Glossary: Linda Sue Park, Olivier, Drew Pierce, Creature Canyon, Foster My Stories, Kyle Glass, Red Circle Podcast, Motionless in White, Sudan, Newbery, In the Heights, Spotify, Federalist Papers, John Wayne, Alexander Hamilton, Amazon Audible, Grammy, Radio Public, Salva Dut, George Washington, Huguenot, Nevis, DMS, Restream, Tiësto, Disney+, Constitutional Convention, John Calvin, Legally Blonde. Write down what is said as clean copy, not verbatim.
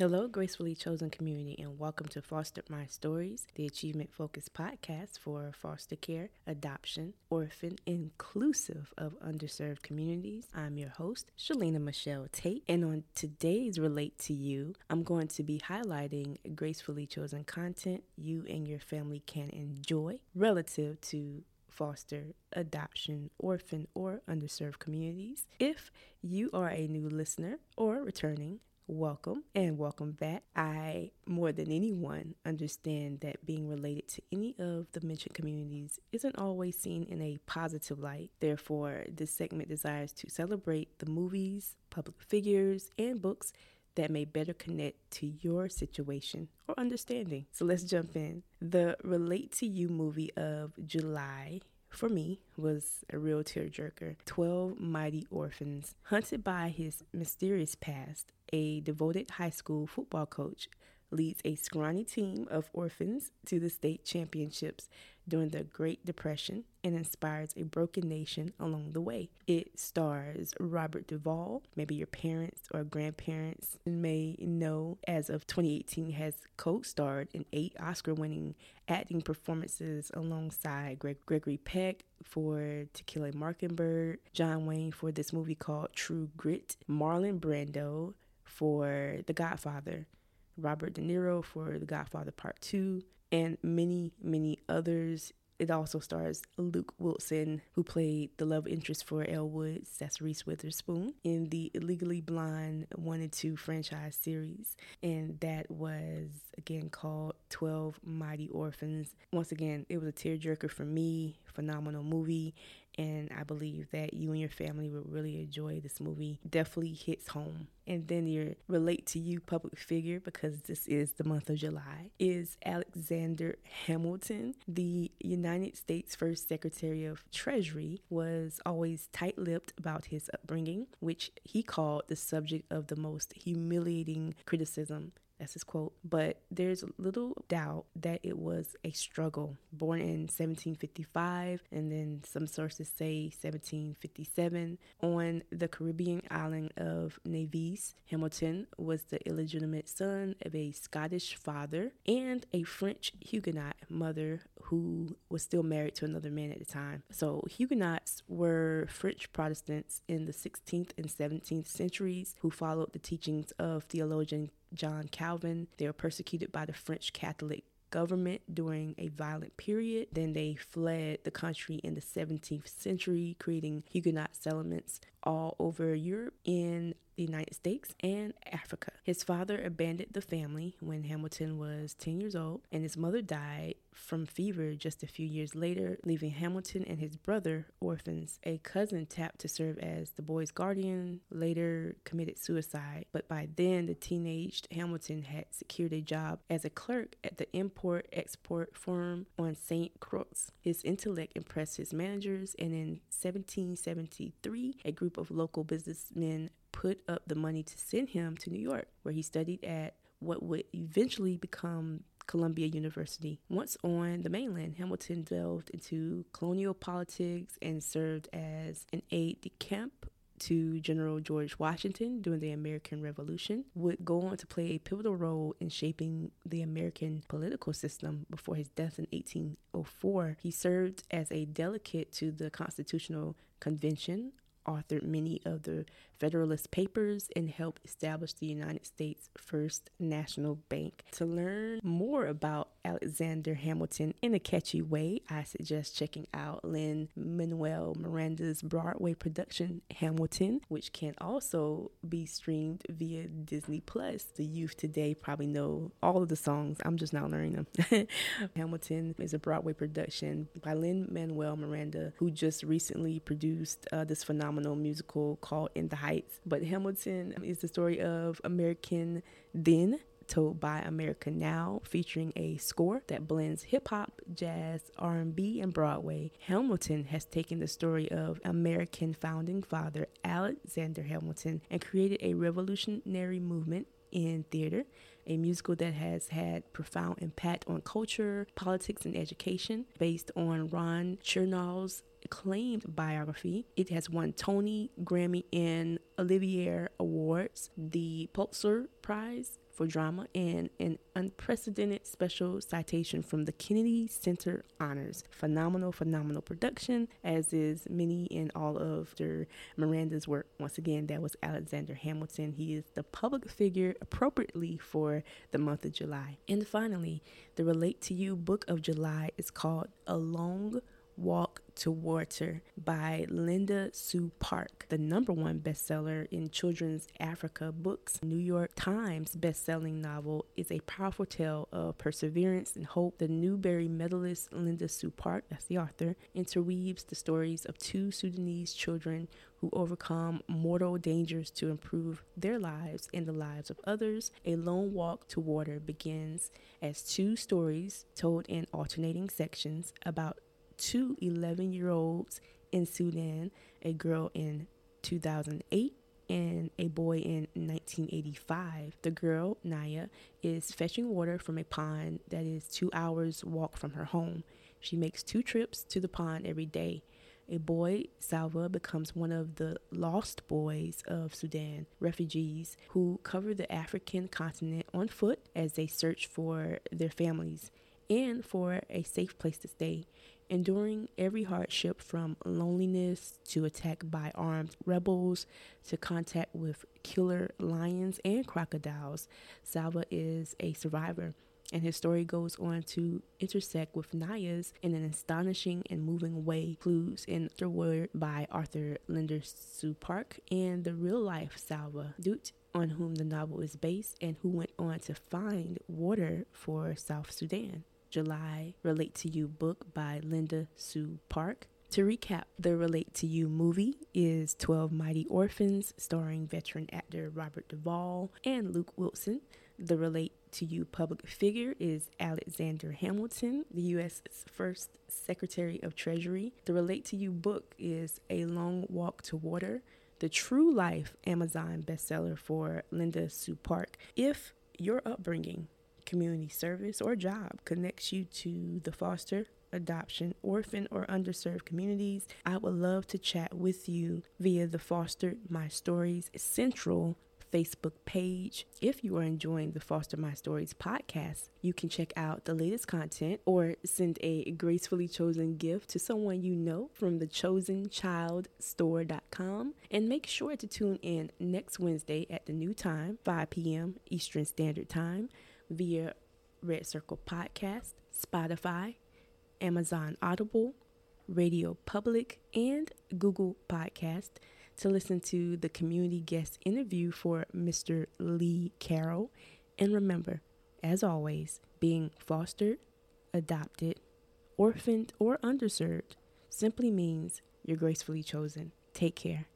Hello, Gracefully Chosen Community, and welcome to Foster My Stories, the achievement-focused podcast for foster care, adoption, orphan, inclusive of underserved communities. I'm your host, Shalina Michelle Tate, and on today's Relate to You, I'm going to be highlighting gracefully chosen content you and your family can enjoy relative to foster, adoption, orphan, or underserved communities. If you are a new listener or returning, welcome and welcome back. I, more than anyone, understand that being related to any of the mentioned communities isn't always seen in a positive light. Therefore, this segment desires to celebrate the movies, public figures, and books that may better connect to your situation or understanding. So let's jump in. The Relate to You movie of July for me was a real tearjerker. 12 Mighty Orphans. Haunted by his mysterious past, a devoted high school football coach leads a scrawny team of orphans to the state championships during the Great Depression and inspires a broken nation along the way. It stars Robert Duvall. Maybe your parents or grandparents may know, as of 2018, has co-starred in 8 Oscar-winning acting performances alongside Gregory Peck for To Kill a Mockingbird, John Wayne for this movie called True Grit, Marlon Brando for The Godfather, Robert De Niro for The Godfather Part 2, and many, many others. It also stars Luke Wilson, who played the love interest for Elwood, that's Reese Witherspoon, in the Legally Blonde 1 and 2 franchise series. And that was, again, called 12 Mighty Orphans. Once again, it was a tearjerker for me, phenomenal movie. And I believe that you and your family will really enjoy this movie. Definitely hits home. And then your Relate to You public figure, because this is the month of July, is Alexander Hamilton. The United States first Secretary of Treasury was always tight-lipped about his upbringing, which he called the subject of the most humiliating criticism. That's his quote. But there's little doubt that it was a struggle. Born in 1755, and then some sources say 1757, on the Caribbean island of Nevis, Hamilton was the illegitimate son of a Scottish father and a French Huguenot mother who was still married to another man at the time. So Huguenots were French Protestants in the 16th and 17th centuries who followed the teachings of theologian John Calvin. They were persecuted by the French Catholic government during a violent period. Then they fled the country in the 17th century, creating Huguenot settlements all over Europe, in the United States, and Africa. His father abandoned the family when Hamilton was 10 years old, and his mother died from fever just a few years later, leaving Hamilton and his brother orphans. A cousin tapped to serve as the boy's guardian later committed suicide, but by then the teenaged Hamilton had secured a job as a clerk at the import-export firm on St. Croix. His intellect impressed his managers, and in 1773, a group of local businessmen put up the money to send him to New York, where he studied at what would eventually become Columbia University. Once on the mainland, Hamilton delved into colonial politics and served as an aide-de-camp to General George Washington during the American Revolution, would go on to play a pivotal role in shaping the American political system before his death in 1804. He served as a delegate to the Constitutional Convention, authored many of the Federalist Papers, and helped establish the United States' first national bank. To learn more about Alexander Hamilton in a catchy way, I suggest checking out Lin-Manuel Miranda's Broadway production, Hamilton, which can also be streamed via Disney+. The youth today probably know all of the songs. I'm just not learning them. Hamilton is a Broadway production by Lin-Manuel Miranda, who just recently produced this phenomenal musical called In the Heights. But Hamilton is the story of American then, told by America Now, featuring a score that blends hip-hop, jazz, R&B, and Broadway. Hamilton has taken the story of American founding father Alexander Hamilton and created a revolutionary movement in theater, a musical that has had profound impact on culture, politics, and education. Based on Ron Chernow's acclaimed biography, it has won Tony, Grammy, and Olivier Awards, the Pulitzer Prize for drama and an unprecedented special citation from the Kennedy Center Honors. Phenomenal production, as is many and all of Miranda's work. Once again, that was Alexander Hamilton. He is the public figure appropriately for the month of July. And finally, the Relate to You book of July is called A Long Walk to Water by Linda Sue Park, the #1 bestseller in children's Africa books. New York Times best-selling novel is a powerful tale of perseverance and hope. The Newbery medalist Linda Sue Park, that's the author, interweaves the stories of two Sudanese children who overcome mortal dangers to improve their lives and the lives of others. A Long Walk to Water begins as two stories told in alternating sections about two 11-year-olds in Sudan, a girl in 2008 and a boy in 1985. The girl, Naya, is fetching water from a pond that is 2 hours' walk from her home. She makes 2 trips to the pond every day. A boy, Salva, becomes one of the lost boys of Sudan, refugees who cover the African continent on foot as they search for their families and for a safe place to stay. Enduring every hardship from loneliness to attack by armed rebels to contact with killer lions and crocodiles, Salva is a survivor, and his story goes on to intersect with Naya's in an astonishing and moving way. Clues and Afterword by author Linda Sue Park and the real-life Salva Dut, on whom the novel is based and who went on to find water for South Sudan. July Relate to You book by Linda Sue Park. To recap, the Relate to You movie is 12 Mighty Orphans, starring veteran actor Robert Duvall and Luke Wilson. The Relate to You public figure is Alexander Hamilton, the U.S. first Secretary of Treasury. The Relate to You book is A Long Walk to Water, the true life Amazon bestseller for Linda Sue Park. If your upbringing, community service, or job connects you to the foster, adoption, orphan, or underserved communities, I would love to chat with you via the Foster My Stories Central Facebook page. If you are enjoying the Foster My Stories podcast, you can check out the latest content or send a gracefully chosen gift to someone you know from the chosenchildstore.com. And make sure to tune in next Wednesday at the new time, 5 p.m. Eastern Standard Time, via Red Circle Podcast, Spotify, Amazon Audible, Radio Public, and Google Podcast to listen to the community guest interview for Mr. Lee Carroll. And remember, as always, being fostered, adopted, orphaned, or underserved simply means you're gracefully chosen. Take care.